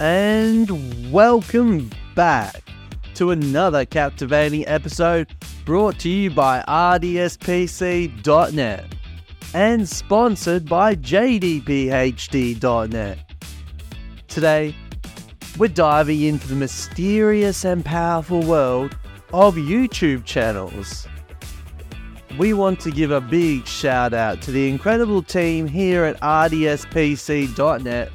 And welcome back to another captivating episode brought to you by RDSPC.net and sponsored by JDPHD.net. Today, we're diving into the mysterious and powerful world of YouTube channels. We want to give a big shout out to the incredible team here at RDSPC.net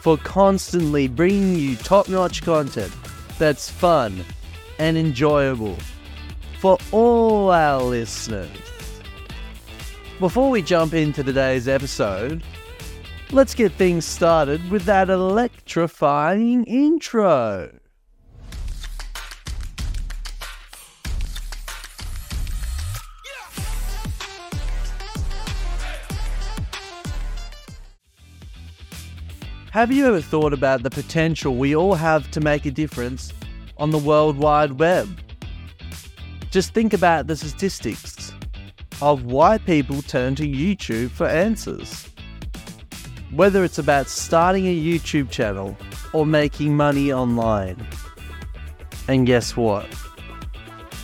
for constantly bringing you top-notch content that's fun and enjoyable for all our listeners. Before we jump into today's episode, let's get things started with that electrifying intro. Have you ever thought about the potential we all have to make a difference on the World Wide Web? Just think about the statistics of why people turn to YouTube for answers. Whether it's about starting a YouTube channel or making money online. And guess what?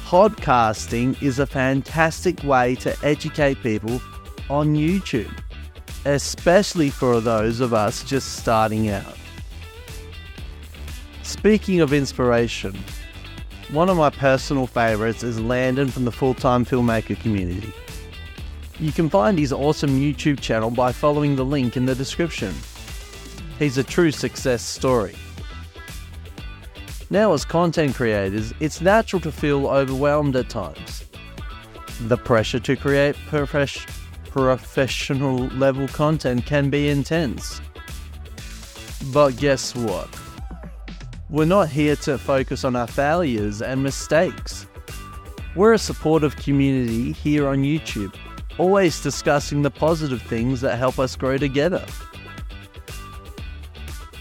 Podcasting is a fantastic way to educate people on YouTube, especially for those of us just starting out. Speaking of inspiration, one of my personal favorites is Landon from the Full-Time Filmmaker community. You can find his awesome YouTube channel by following the link in the description. He's a true success story. Now, as content creators, it's natural to feel overwhelmed at times. The pressure to create professional level content can be intense. But guess what? We're not here to focus on our failures and mistakes. We're a supportive community here on YouTube, always discussing the positive things that help us grow together.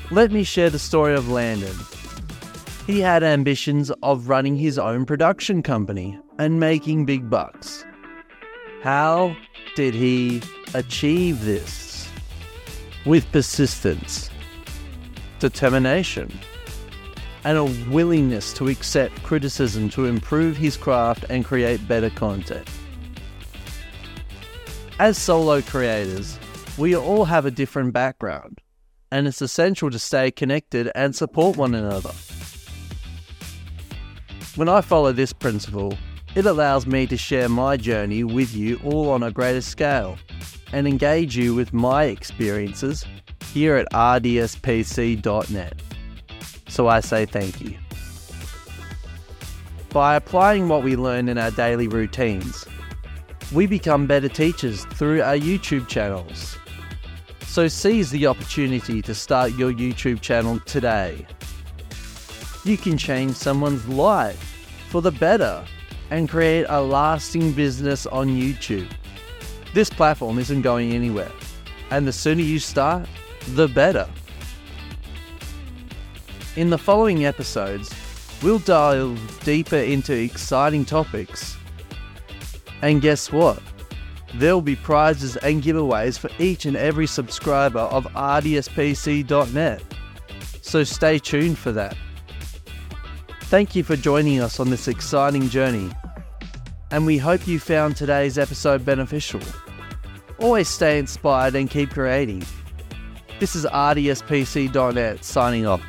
Let me share the story of Landon. He had ambitions of running his own production company and making big bucks. How did he achieve this? With persistence, determination, and a willingness to accept criticism to improve his craft and create better content. As solo creators, we all have a different background, and it's essential to stay connected and support one another. When I follow this principle, it allows me to share my journey with you all on a greater scale and engage you with my experiences here at RDSPC.net. So I say thank you. By applying what we learn in our daily routines, we become better teachers through our YouTube channels. So seize the opportunity to start your YouTube channel today. You can change someone's life for the better and create a lasting business on YouTube. This platform isn't going anywhere, and the sooner you start, the better. In the following episodes, we'll dive deeper into exciting topics. And guess what? There'll be prizes and giveaways for each and every subscriber of RDSPC.net. So stay tuned for that. Thank you for joining us on this exciting journey, and we hope you found today's episode beneficial. Always stay inspired and keep creating. This is RDSPC.net signing off.